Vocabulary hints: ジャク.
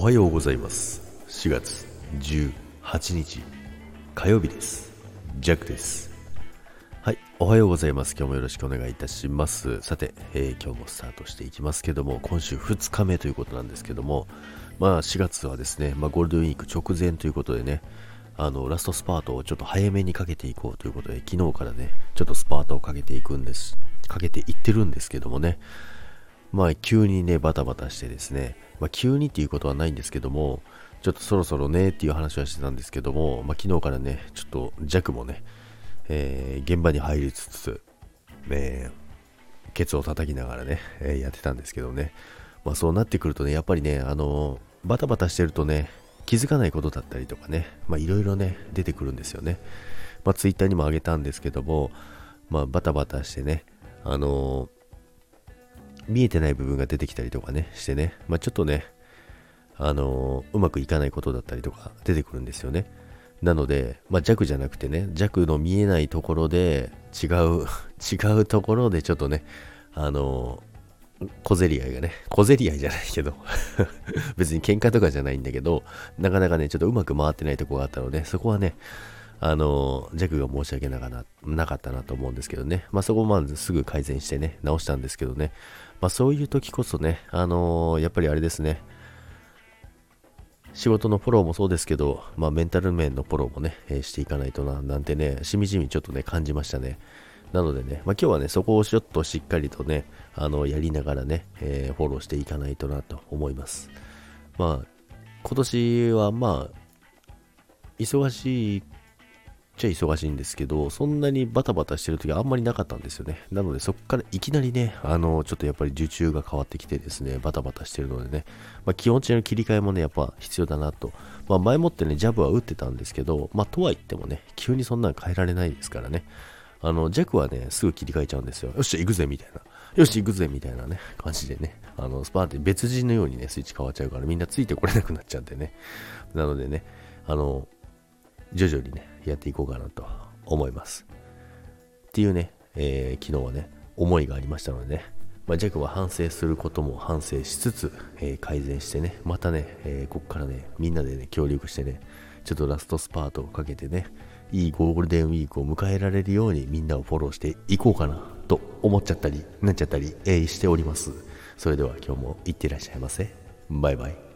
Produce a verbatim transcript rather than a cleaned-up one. おはようございます。しがつじゅうはちにち火曜日です。ジャックです。はい、おはようございます。今日もよろしくお願いいたします。さて、えー、今日もスタートしていきますけども、今週ふつかめということなんですけども、まあしがつはですね、まあ、ゴールデンウィーク直前ということでね、あのラストスパートをちょっと早めにかけていこうということで、昨日からねちょっとスパートをかけていくんですかけていってるんですけどもね、まあ急にねバタバタしてですね、まあ、急にっていうことはないんですけども、ちょっとそろそろねっていう話はしてたんですけども、まあ、昨日からねちょっと弱もね、えー、現場に入りつつ、えー、ケツを叩きながらね、えー、やってたんですけどね、まあ、そうなってくるとねやっぱりね、あのー、バタバタしてるとね気づかないことだったりとかね、まあいろいろね出てくるんですよね。まあツイッターにもあげたんですけども、まあバタバタしてね、あのー見えてない部分が出てきたりとかねしてね、まあ、ちょっとね、あのー、うまくいかないことだったりとか出てくるんですよね。なので、まあ、弱じゃなくてね、弱の見えないところで違う違うところでちょっとね、あのー、小競り合いがね、小競り合いじゃないけど別に喧嘩とかじゃないんだけど、なかなかねちょっとうまく回ってないところがあったので、そこはね、あの弱が申し訳なかな、なかったなと思うんですけどね、まあ、そこをまずすぐ改善してね直したんですけどね、まあ、そういう時こそね、あのー、やっぱりあれですね、仕事のフォローもそうですけど、まあ、メンタル面のフォローもね、えー、していかないとななんてね、しみじみちょっとね感じましたね。なのでね、まあ、今日はねそこをちょっとしっかりとね、あのやりながらね、えー、フォローしていかないとなと思います。まあ今年はまあ忙しいちゃ忙しいんですけど、そんなにバタバタしてる時はあんまりなかったんですよね。なのでそこからいきなりね、あのちょっとやっぱり受注が変わってきてですね、バタバタしてるのでね、まあ、気持ちの切り替えもねやっぱ必要だなと、まあ、前もってねジャブは打ってたんですけど、まあとはいってもね急にそんなの変えられないですからね、あの弱はねすぐ切り替えちゃうんですよ。よし行くぜみたいな、よし行くぜみたいなね感じでね、あのスパーンって別人のようにねスイッチ変わっちゃうから、みんなついてこれなくなっちゃってね、なのでね、あの徐々にねやっていこうかなと思いますっていうね、えー、昨日はね思いがありましたのでね、まあ、弱は反省することも反省しつつ、えー、改善してね、またね、えー、ここからねみんなでね協力してね、ちょっとラストスパートをかけてねいいゴールデンウィークを迎えられるように、みんなをフォローしていこうかなと思っちゃったりなっちゃったり、えー、しております。それでは今日もいってらっしゃいませ。バイバイ。